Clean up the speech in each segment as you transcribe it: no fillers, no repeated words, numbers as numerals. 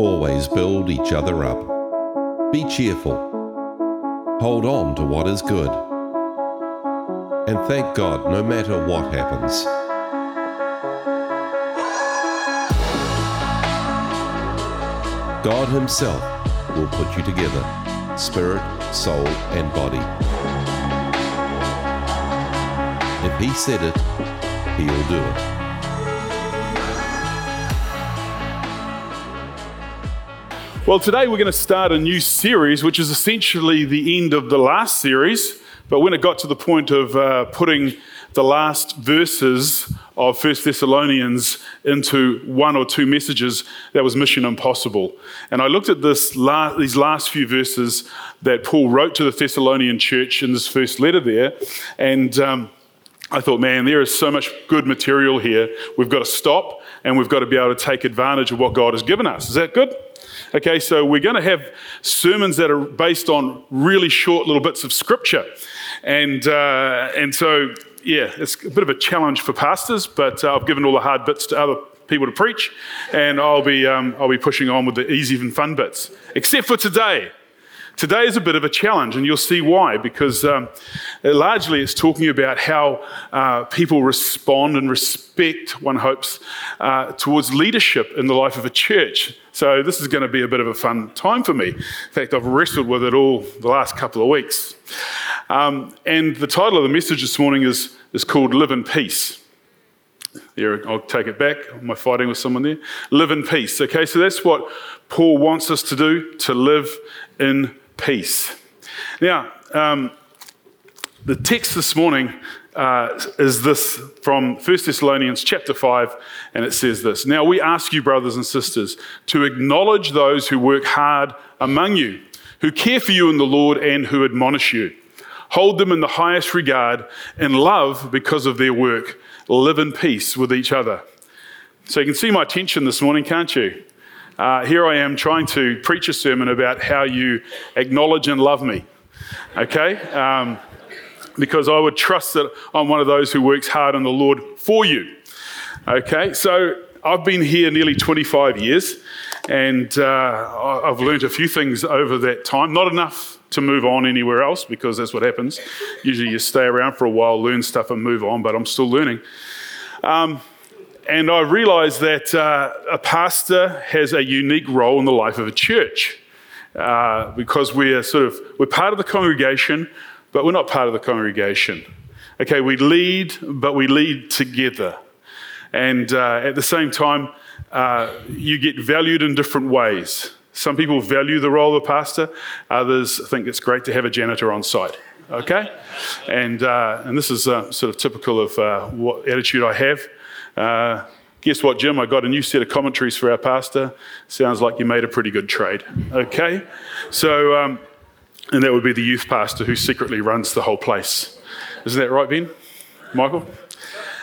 Always build each other up. Be cheerful. Hold on to what is good. And thank God no matter what happens. God Himself will put you together, spirit, soul, and body. If He said it, He'll do it. Well, today we're going to start a new series, which is essentially the end of the last series. But when it got to the point of putting the last verses of 1 Thessalonians into one or two messages, that was mission impossible. And I looked at these last few verses that Paul wrote to the Thessalonian church in this first letter there, and I thought, man, there is so much good material here. We've got to stop, and we've got to be able to take advantage of what God has given us. Is that good? Okay, so we're going to have sermons that are based on really short little bits of scripture. And so, yeah, it's a bit of a challenge for pastors, but I've given all the hard bits to other people to preach, and I'll be pushing on with the easy and fun bits, except for today. Today is a bit of a challenge, and you'll see why, because largely it's talking about how people respond and respect, one hopes, towards leadership in the life of a church. So this is going to be a bit of a fun time for me. In fact, I've wrestled with it all the last couple of weeks. And the title of the message this morning is called Live in Peace. There, I'll take it back. Am I fighting with someone there? Live in peace. Okay, so that's what Paul wants us to do, to live in peace. Now, the text this morning is this from 1 Thessalonians chapter 5, and it says this: "Now we ask you, brothers and sisters, to acknowledge those who work hard among you, who care for you in the Lord and who admonish you. Hold them in the highest regard and love because of their work. Live in peace with each other." So you can see my tension this morning, can't you? Here I am trying to preach a sermon about how you acknowledge and love me, okay? Because I would trust that I'm one of those who works hard on the Lord for you, okay? So I've been here nearly 25 years, and I've learned a few things over that time. Not enough to move on anywhere else, because that's what happens. Usually you stay around for a while, learn stuff and move on, but I'm still learning. And I realised that a pastor has a unique role in the life of a church, because we're part of the congregation, but we're not part of the congregation. Okay, we lead, but we lead together. And at the same time, you get valued in different ways. Some people value the role of the pastor. Others think it's great to have a janitor on site. Okay, and this is sort of typical of what attitude I have. Guess what, Jim? I got a new set of commentaries for our pastor. Sounds like you made a pretty good trade. Okay, so and that would be the youth pastor who secretly runs the whole place. Isn't that right, Ben? Michael?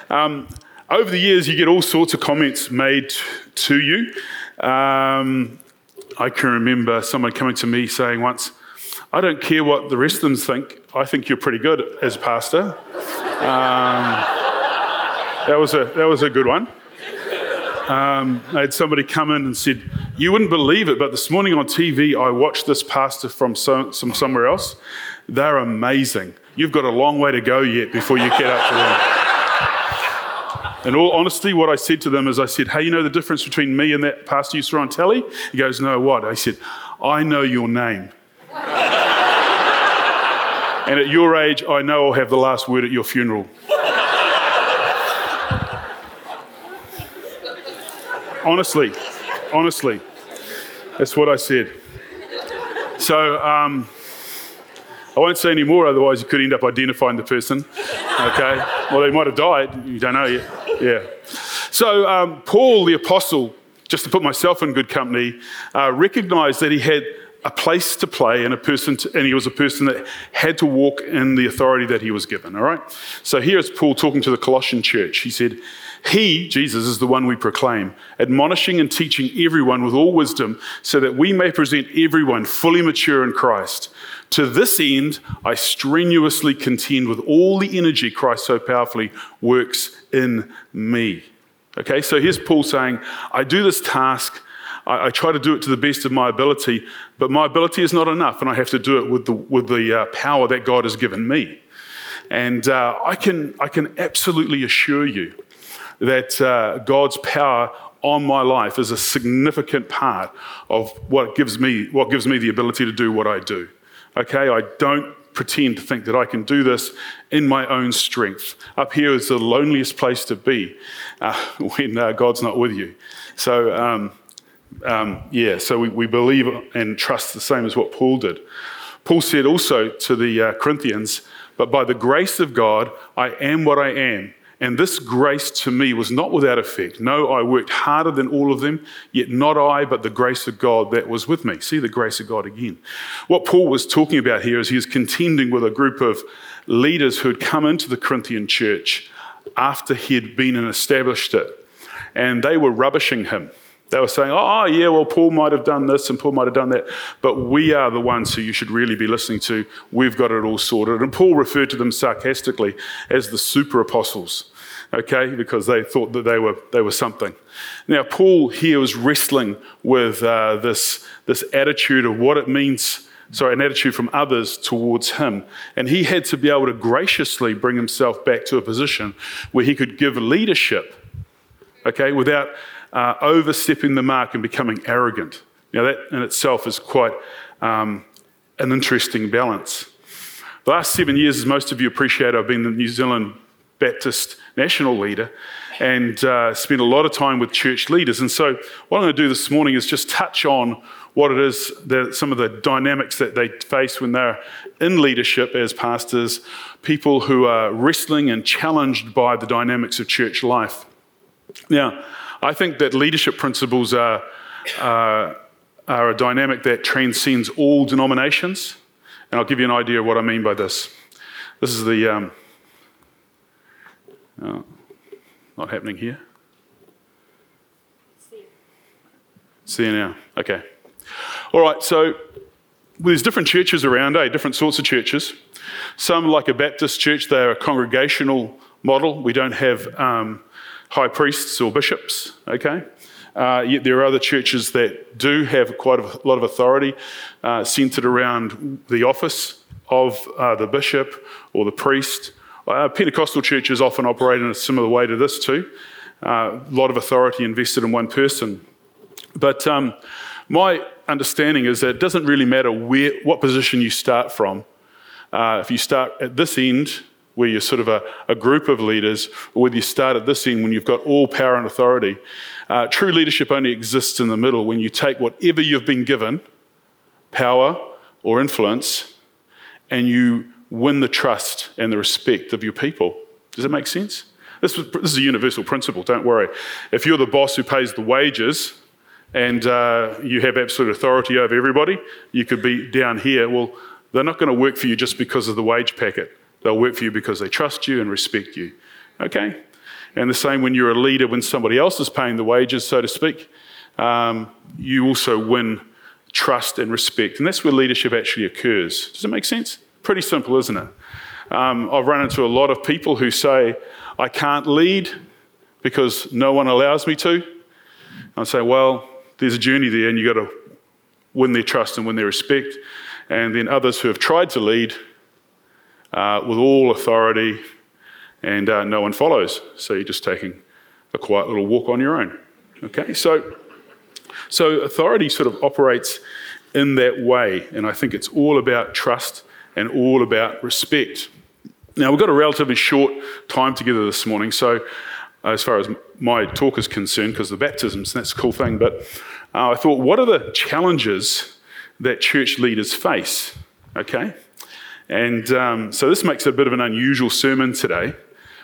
Over the years, you get all sorts of comments made to you. I can remember someone coming to me saying once, "I don't care what the rest of them think. I think you're pretty good as a pastor." That was a good one. I had somebody come in and said, "You wouldn't believe it, but this morning on TV I watched this pastor from somewhere else. They're amazing. You've got a long way to go yet before you get up to them." In all honesty, what I said to them is I said, "Hey, you know the difference between me and that pastor you saw on telly?" He goes, "No, what?" I said, "I know your name. And at your age, I know I'll have the last word at your funeral." Honestly, that's what I said. So I won't say any more, otherwise you could end up identifying the person, okay? Well, they might have died, you don't know yet, yeah. So Paul the Apostle, just to put myself in good company, recognised that he had a place to play and and he was a person that had to walk in the authority that he was given, all right? So here is Paul talking to the Colossian church. He said, "He," Jesus, "is the one we proclaim, admonishing and teaching everyone with all wisdom, so that we may present everyone fully mature in Christ. To this end, I strenuously contend with all the energy Christ so powerfully works in me." Okay, so here's Paul saying, I do this task, I try to do it to the best of my ability, but my ability is not enough, and I have to do it with the power that God has given me. And I can absolutely assure you that God's power on my life is a significant part of what gives me the ability to do what I do. Okay, I don't pretend to think that I can do this in my own strength. Up here is the loneliest place to be when God's not with you. So, so we believe and trust the same as what Paul did. Paul said also to the Corinthians, but by the grace of God, I am what I am. And this grace to me was not without effect. No, I worked harder than all of them, yet not I, but the grace of God that was with me. See the grace of God again. What Paul was talking about here is he was contending with a group of leaders who had come into the Corinthian church after he had been and established it. And they were rubbishing him. They were saying, oh, yeah, well, Paul might have done this and Paul might have done that, but we are the ones who you should really be listening to. We've got it all sorted. And Paul referred to them sarcastically as the super apostles, okay, because they thought that they were something. Now, Paul here was wrestling with this attitude of what it means, an attitude from others towards him. And he had to be able to graciously bring himself back to a position where he could give leadership, okay, without overstepping the mark and becoming arrogant. Now that in itself is quite an interesting balance. The last 7 years, as most of you appreciate, I've been the New Zealand Baptist national leader and spent a lot of time with church leaders. And so what I'm going to do this morning is just touch on what it is, that some of the dynamics that they face when they're in leadership as pastors, people who are wrestling and challenged by the dynamics of church life. Now, I think that leadership principles are a dynamic that transcends all denominations, and I'll give you an idea of what I mean by this. This is the not happening here. It's there now. Okay. All right. So there's different churches around, different sorts of churches. Some, like a Baptist church, they're a congregational model. We don't have high priests or bishops, okay? Yet there are other churches that do have quite a lot of authority centered around the office of the bishop or the priest. Pentecostal churches often operate in a similar way to this too. A lot of authority invested in one person. But my understanding is that it doesn't really matter what position you start from. If you start at this end, where you're sort of a group of leaders, or whether you start at this end when you've got all power and authority. True leadership only exists in the middle, when you take whatever you've been given, power or influence, and you win the trust and the respect of your people. Does that make sense? This is a universal principle, don't worry. If you're the boss who pays the wages and you have absolute authority over everybody, you could be down here. Well, they're not going to work for you just because of the wage packet. They'll work for you because they trust you and respect you, okay? And the same when you're a leader, when somebody else is paying the wages, so to speak, you also win trust and respect. And that's where leadership actually occurs. Does it make sense? Pretty simple, isn't it? I've run into a lot of people who say, I can't lead because no one allows me to. I say, well, there's a journey there and you've got to win their trust and win their respect. And then others who have tried to lead with all authority, and no one follows. So you're just taking a quiet little walk on your own. Okay, so authority sort of operates in that way, and I think it's all about trust and all about respect. Now, we've got a relatively short time together this morning, so as far as my talk is concerned, because the baptisms, that's a cool thing, but I thought, what are the challenges that church leaders face? Okay. And so this makes it a bit of an unusual sermon today,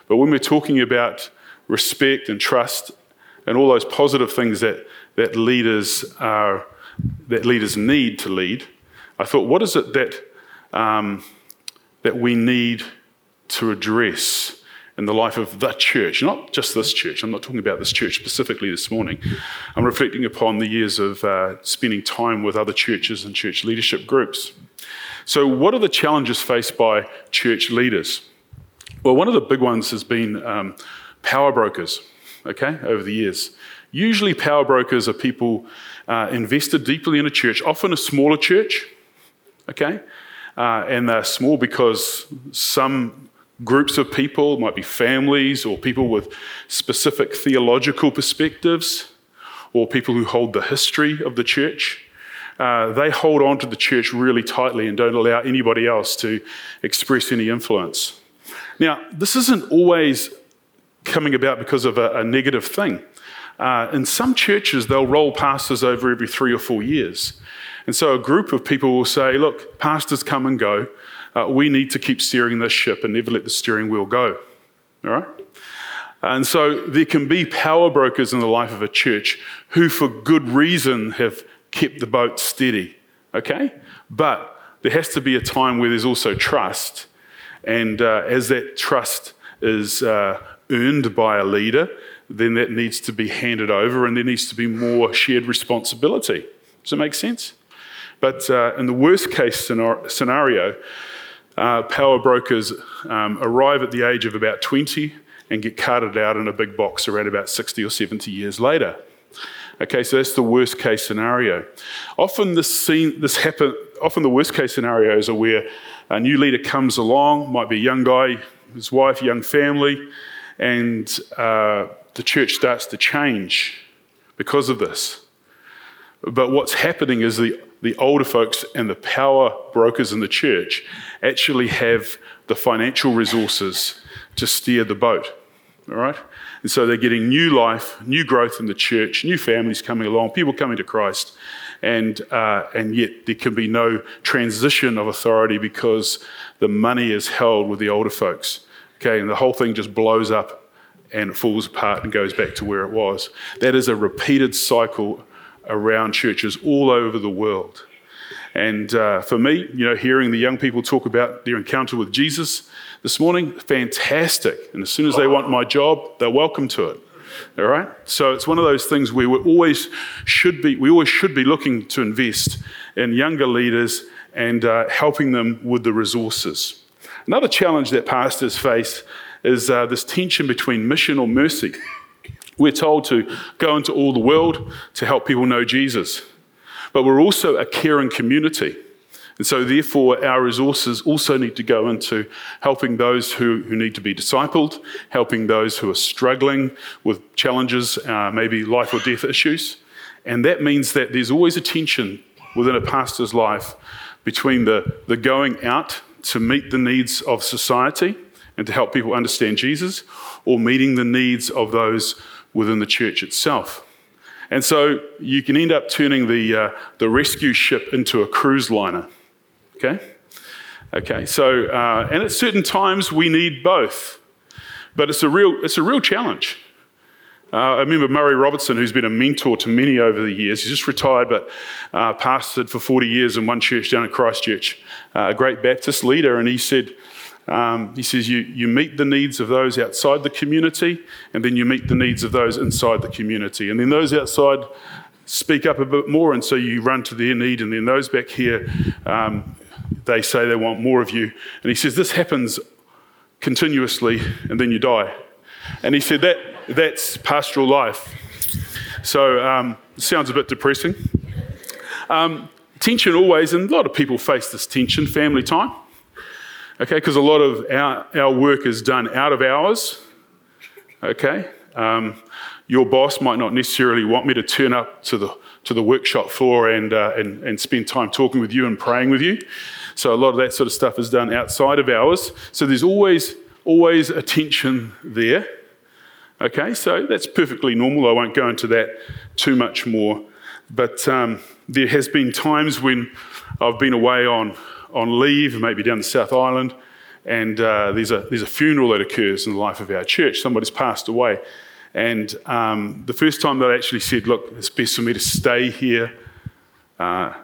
but when we're talking about respect and trust and all those positive things that leaders need to lead, I thought, what is it that we need to address in the life of the church? Not just this church. I'm not talking about this church specifically this morning. I'm reflecting upon the years of spending time with other churches and church leadership groups. So what are the challenges faced by church leaders? Well, one of the big ones has been power brokers. okay, over the years. Usually power brokers are people invested deeply in a church, often a smaller church, okay? And they're small because some groups of people, might be families or people with specific theological perspectives or people who hold the history of the church, they hold on to the church really tightly and don't allow anybody else to express any influence. Now, this isn't always coming about because of a negative thing. In some churches, they'll roll pastors over every 3 or 4 years. And so a group of people will say, look, pastors come and go. We need to keep steering this ship and never let the steering wheel go. All right? And so there can be power brokers in the life of a church who, for good reason, have kept the boat steady. Okay? But there has to be a time where there's also trust. And as that trust is earned by a leader, then that needs to be handed over and there needs to be more shared responsibility. Does that make sense? But in the worst case scenario, power brokers arrive at the age of about 20 and get carted out in a big box around about 60 or 70 years later. Okay, so that's the worst case scenario. Often often the worst case scenarios are where a new leader comes along, might be a young guy, his wife, young family, and the church starts to change because of this. But what's happening is the older folks and the power brokers in the church actually have the financial resources to steer the boat, all right? And so they're getting new life, new growth in the church, new families coming along, people coming to Christ, and yet there can be no transition of authority because the money is held with the older folks, okay? And the whole thing just blows up and it falls apart and goes back to where it was. That is a repeated cycle around churches all over the world. And for me, you know, hearing the young people talk about their encounter with Jesus this morning, fantastic. And as soon as they want my job, they're welcome to it. All right? So it's one of those things where we always should be looking to invest in younger leaders and helping them with the resources. Another challenge that pastors face is this tension between mission or mercy. We're told to go into all the world to help people know Jesus. But we're also a caring community. And so therefore, our resources also need to go into helping those who need to be discipled, helping those who are struggling with challenges, maybe life or death issues. And that means that there's always a tension within a pastor's life between the going out to meet the needs of society and to help people understand Jesus, or meeting the needs of those within the church itself. And so you can end up turning the rescue ship into a cruise liner, okay? Okay, so, and at certain times we need both, but it's a real challenge. I remember Murray Robertson, who's been a mentor to many over the years. He's just retired, but pastored for 40 years in one church down at Christchurch, a great Baptist leader, and he said, you meet the needs of those outside the community, and then you meet the needs of those inside the community. And then those outside speak up a bit more, and so you run to their need. And then those back here, they say they want more of you. And he says, this happens continuously, and then you die. And he said, that's pastoral life. So sounds a bit depressing. Tension always, and a lot of people face this tension, family time. Okay, because a lot of our work is done out of hours, okay? Your boss might not necessarily want me to turn up to the workshop floor and spend time talking with you and praying with you. So a lot of that sort of stuff is done outside of hours. So there's always a tension there, okay? So that's perfectly normal. I won't go into that too much more. But there has been times when I've been away on leave, maybe down the South Island, and there's a funeral that occurs in the life of our church. Somebody's passed away. And the first time that I actually said, look, it's best for me to stay here on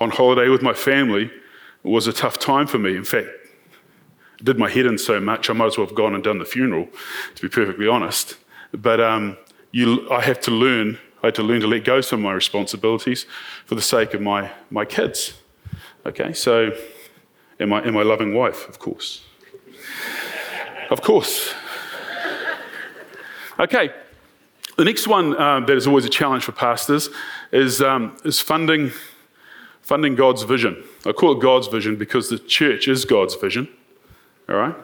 holiday with my family, was a tough time for me. In fact, I did my head in so much, I might as well have gone and done the funeral, to be perfectly honest. But I had to learn to let go of some of my responsibilities for the sake of my kids. Okay, so, and my loving wife, of course. Of course. Okay, The next one that is always a challenge for pastors is funding God's vision. I call it God's vision because the church is God's vision, all right?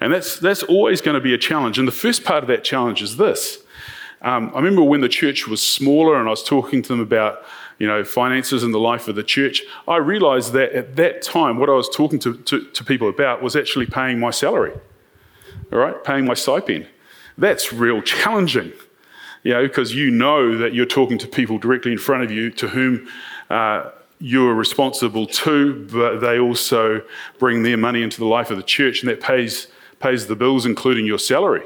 And that's always going to be a challenge. And the first part of that challenge is this. I remember when the church was smaller and I was talking to them about, you know, finances and the life of the church, I realized that at that time what I was talking to people about was actually paying my salary, all right, paying my stipend. That's real challenging, you know, because you know that you're talking to people directly in front of you to whom you are responsible to, but they also bring their money into the life of the church, and that pays the bills, including your salary.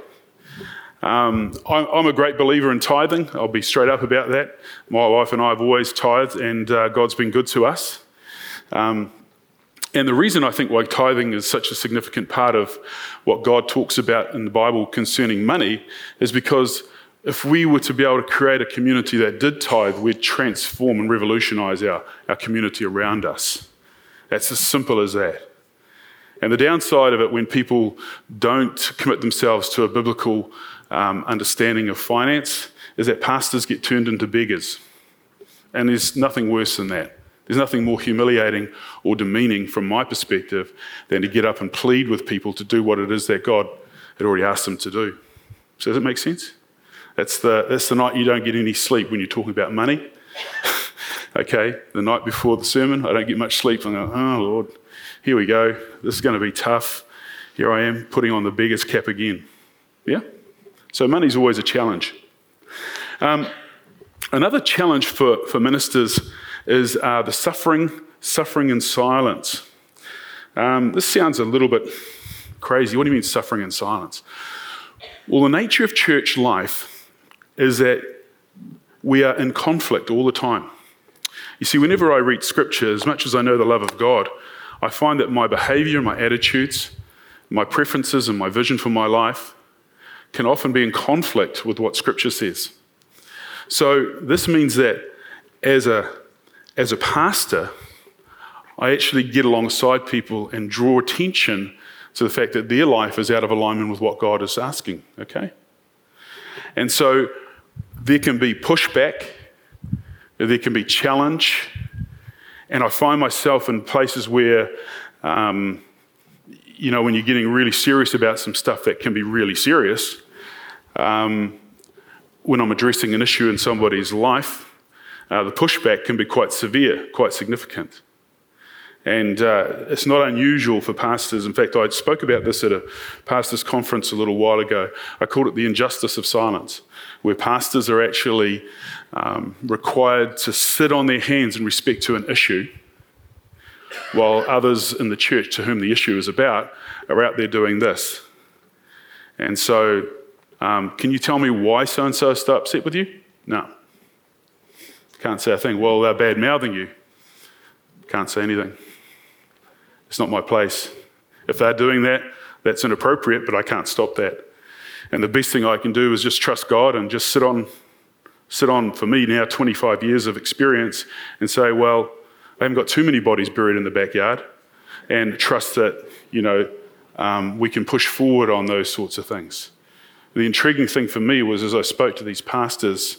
I'm a great believer in tithing. I'll be straight up about that. My wife and I have always tithed, and God's been good to us. And the reason I think why tithing is such a significant part of what God talks about in the Bible concerning money is because if we were to be able to create a community that did tithe, we'd transform and revolutionise our community around us. That's as simple as that. And the downside of it, when people don't commit themselves to a biblical understanding of finance, is that pastors get turned into beggars. And there's nothing worse than that. There's nothing more humiliating or demeaning from my perspective than to get up and plead with people to do what it is that God had already asked them to do. So does it make sense? That's the night you don't get any sleep when you're talking about money. Okay, the night before the sermon, I don't get much sleep. I'm going, oh, Lord, here we go. This is going to be tough. Here I am putting on the beggar's cap again. Yeah? So money's always a challenge. Another challenge for ministers is the suffering in silence. This sounds a little bit crazy. What do you mean suffering in silence? Well, the nature of church life is that we are in conflict all the time. You see, whenever I read Scripture, as much as I know the love of God, I find that my behaviour, my attitudes, my preferences and my vision for my life can often be in conflict with what Scripture says. So this means that as a pastor, I actually get alongside people and draw attention to the fact that their life is out of alignment with what God is asking, okay? And so there can be pushback, there can be challenge, and I find myself in places where, you know, when you're getting really serious about some stuff that can be really serious, when I'm addressing an issue in somebody's life, the pushback can be quite severe, quite significant. And it's not unusual for pastors. In fact, I spoke about this at a pastors' conference a little while ago. I called it the injustice of silence, where pastors are actually required to sit on their hands in respect to an issue, while others in the church to whom the issue is about are out there doing this. And so, can you tell me why so-and-so is upset with you? No. Can't say a thing. Well, they're bad-mouthing you. Can't say anything. It's not my place. If they're doing that, that's inappropriate, but I can't stop that. And the best thing I can do is just trust God and just sit on for me now 25 years of experience and say, well, I haven't got too many bodies buried in the backyard, and trust that, you know, we can push forward on those sorts of things. The intriguing thing for me was as I spoke to these pastors,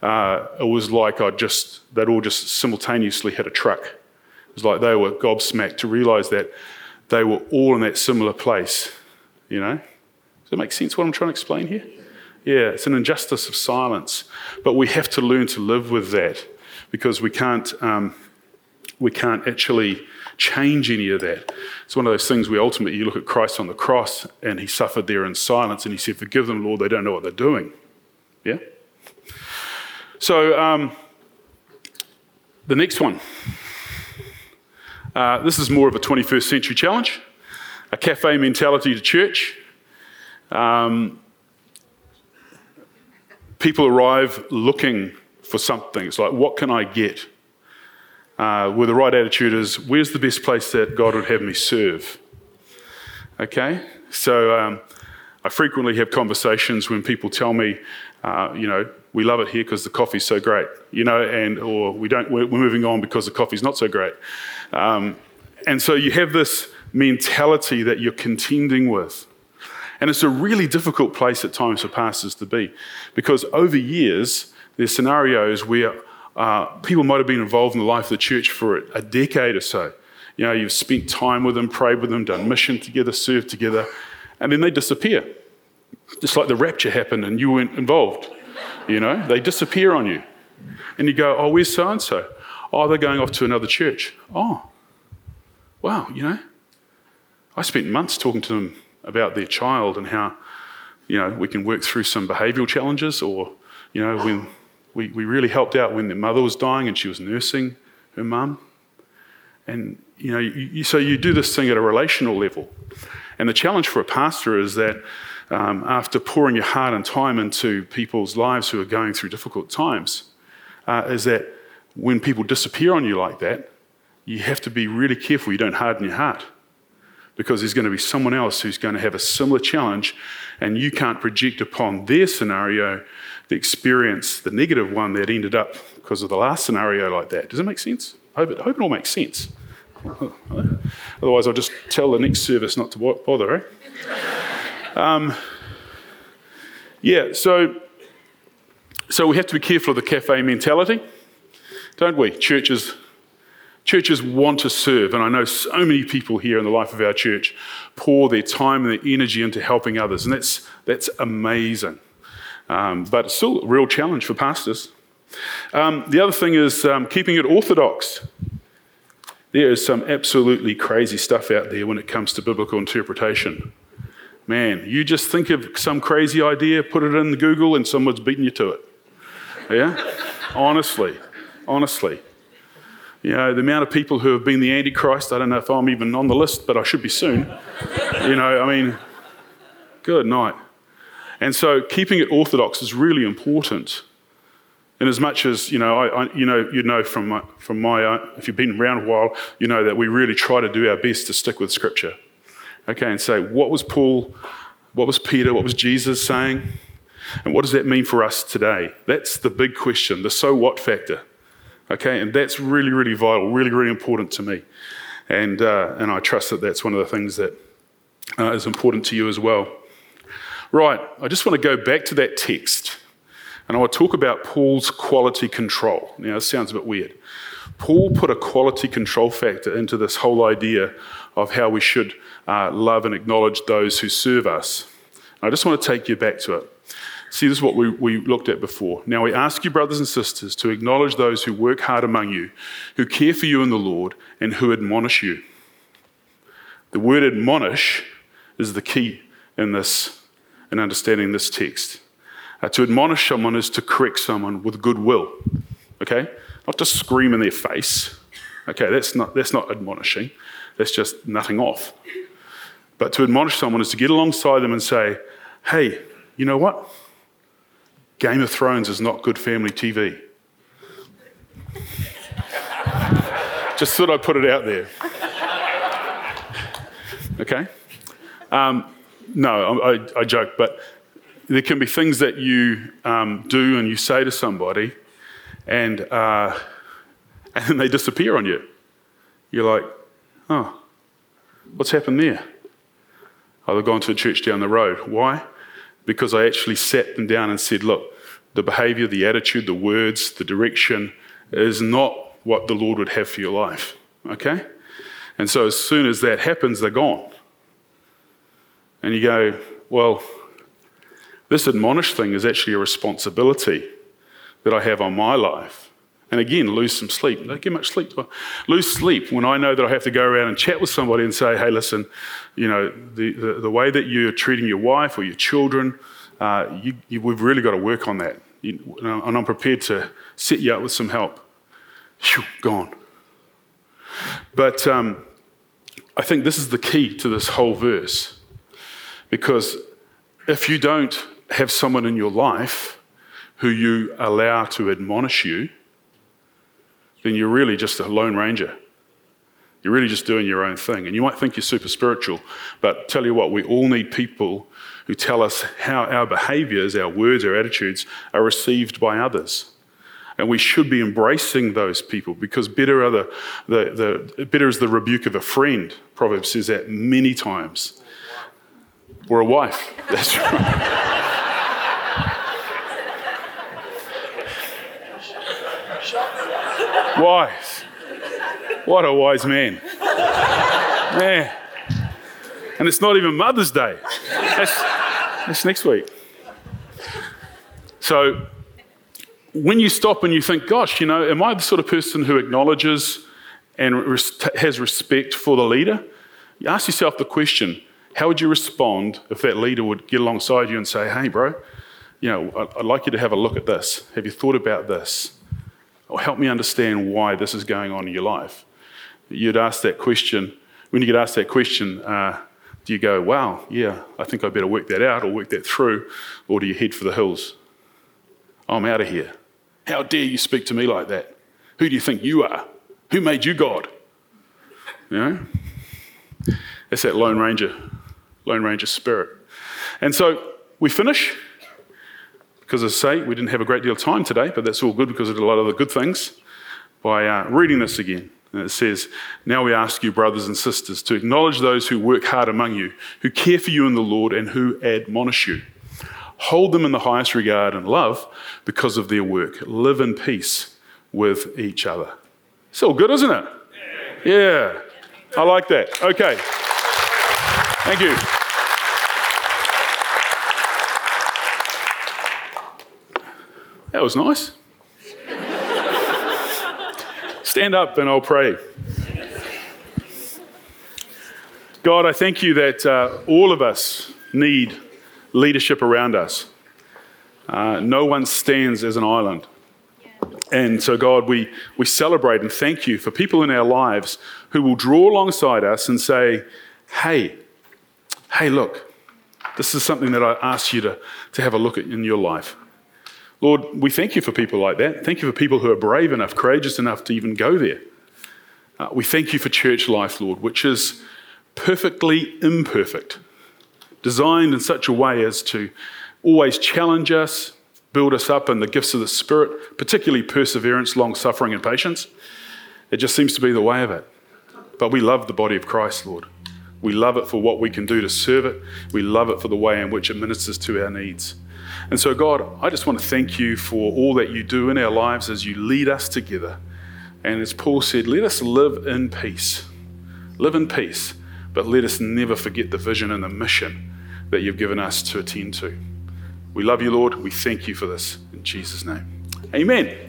it was like they'd all just simultaneously hit a truck. It was like they were gobsmacked to realise that they were all in that similar place, you know. Does that make sense what I'm trying to explain here? Yeah, it's an injustice of silence. But we have to learn to live with that because we can't actually change any of that. It's one of those things where ultimately you look at Christ on the cross and he suffered there in silence and he said, forgive them, Lord, they don't know what they're doing. Yeah? So the next one. This is more of a 21st century challenge, a cafe mentality to church. People arrive looking for something. It's like, what can I get? Where the right attitude is, where's the best place that God would have me serve? Okay? So I frequently have conversations when people tell me, you know, we love it here because the coffee's so great, you know, and or we're moving on because the coffee's not so great. And so you have this mentality that you're contending with. And it's a really difficult place at times for pastors to be, because over years, there's scenarios where people might have been involved in the life of the church for a decade or so. You know, you've spent time with them, prayed with them, done mission together, served together, and then they disappear. Just like the rapture happened and you weren't involved. You know, they disappear on you. And you go, oh, where's so-and-so? Oh, they're going off to another church. Oh, wow, you know. I spent months talking to them about their child and how, you know, we can work through some behavioural challenges, or, you know, when we really helped out when their mother was dying and she was nursing her mum. And, you know, so you do this thing at a relational level. And the challenge for a pastor is that after pouring your heart and time into people's lives who are going through difficult times, is that when people disappear on you like that, you have to be really careful you don't harden your heart, because there's going to be someone else who's going to have a similar challenge, and you can't project upon their scenario the experience, the negative one that ended up because of the last scenario like that. Does it make sense? I hope it all makes sense. Otherwise, I'll just tell the next service not to bother, eh? So we have to be careful of the cafe mentality, don't we? Churches want to serve, and I know so many people here in the life of our church pour their time and their energy into helping others, and that's amazing. But it's still a real challenge for pastors. The other thing is keeping it orthodox. There is some absolutely crazy stuff out there when it comes to biblical interpretation. Man, you just think of some crazy idea, put it in the Google, and someone's beating you to it. Yeah? Honestly. You know, the amount of people who have been the Antichrist, I don't know if I'm even on the list, but I should be soon. You know, I mean, good night. And so keeping it orthodox is really important. And as much as, you know, you know from my own, if you've been around a while, you know that we really try to do our best to stick with Scripture. Okay, and say, what was Paul, what was Peter, what was Jesus saying? And what does that mean for us today? That's the big question, the so what factor. Okay, and that's really, really vital, really, really important to me. And I trust that that's one of the things that is important to you as well. Right, I just want to go back to that text. And I want to talk about Paul's quality control. Now, it sounds a bit weird. Paul put a quality control factor into this whole idea of how we should love and acknowledge those who serve us. And I just want to take you back to it. See, this is what we looked at before. Now, we ask you, brothers and sisters, to acknowledge those who work hard among you, who care for you in the Lord, and who admonish you. The word admonish is the key in this, in understanding this text. To admonish someone is to correct someone with goodwill, okay? Not to scream in their face. Okay, that's not admonishing. That's just nutting off. But to admonish someone is to get alongside them and say, hey, you know what? Game of Thrones is not good family TV. Just thought I'd put it out there. Okay? No, I joke, but there can be things that you do and you say to somebody and then they disappear on you. You're like, oh, what's happened there? Oh, they've gone to a church down the road. Why? Because I actually sat them down and said, look, the behaviour, the attitude, the words, the direction is not what the Lord would have for your life, okay? And so as soon as that happens, they're gone. And you go, well, this admonish thing is actually a responsibility that I have on my life. And again, lose some sleep. Don't get much sleep. Lose sleep when I know that I have to go around and chat with somebody and say, hey, listen, you know, the way that you're treating your wife or your children, we've really got to work on that. And I'm prepared to set you up with some help. Phew, gone. But I think this is the key to this whole verse, because if you don't have someone in your life who you allow to admonish you, then you're really just a lone ranger. You're really just doing your own thing. And you might think you're super spiritual, but tell you what, we all need people who tell us how our behaviours, our words, our attitudes are received by others. And we should be embracing those people, because better is the rebuke of a friend. Proverbs says that many times. Or a wife. That's right. Wise. What a wise man. Man. And it's not even Mother's Day. That's next week. So when you stop and you think, gosh, am I the sort of person who acknowledges and has respect for the leader? You ask yourself the question, how would you respond if that leader would get alongside you and say, hey, bro, I'd like you to have a look at this. Have you thought about this? Or help me understand why this is going on in your life. You'd ask that question. When you get asked that question, do you go, wow, yeah, I think I better work that out or work that through, or do you head for the hills? I'm out of here. How dare you speak to me like that? Who do you think you are? Who made you God? That's that Lone Ranger spirit. And so we finish. Because as I say, we didn't have a great deal of time today, but that's all good because we did a lot of the good things, by reading this again. And it says, now we ask you, brothers and sisters, to acknowledge those who work hard among you, who care for you in the Lord and who admonish you. Hold them in the highest regard and love because of their work. Live in peace with each other. It's all good, isn't it? Yeah. I like that. Okay. Thank you. That was nice. Stand up and I'll pray. God, I thank you that all of us need leadership around us. No one stands as an island. And so, God, we celebrate and thank you for people in our lives who will draw alongside us and say, hey, look, this is something that I asked you to have a look at in your life. Lord, we thank you for people like that. Thank you for people who are brave enough, courageous enough to even go there. We thank you for church life, Lord, which is perfectly imperfect, designed in such a way as to always challenge us, build us up in the gifts of the Spirit, particularly perseverance, long-suffering and patience. It just seems to be the way of it. But we love the body of Christ, Lord. We love it for what we can do to serve it. We love it for the way in which it ministers to our needs. And so, God, I just want to thank you for all that you do in our lives as you lead us together. And as Paul said, let us live in peace. Live in peace, but let us never forget the vision and the mission that you've given us to attend to. We love you, Lord. We thank you for this. In Jesus' name, amen.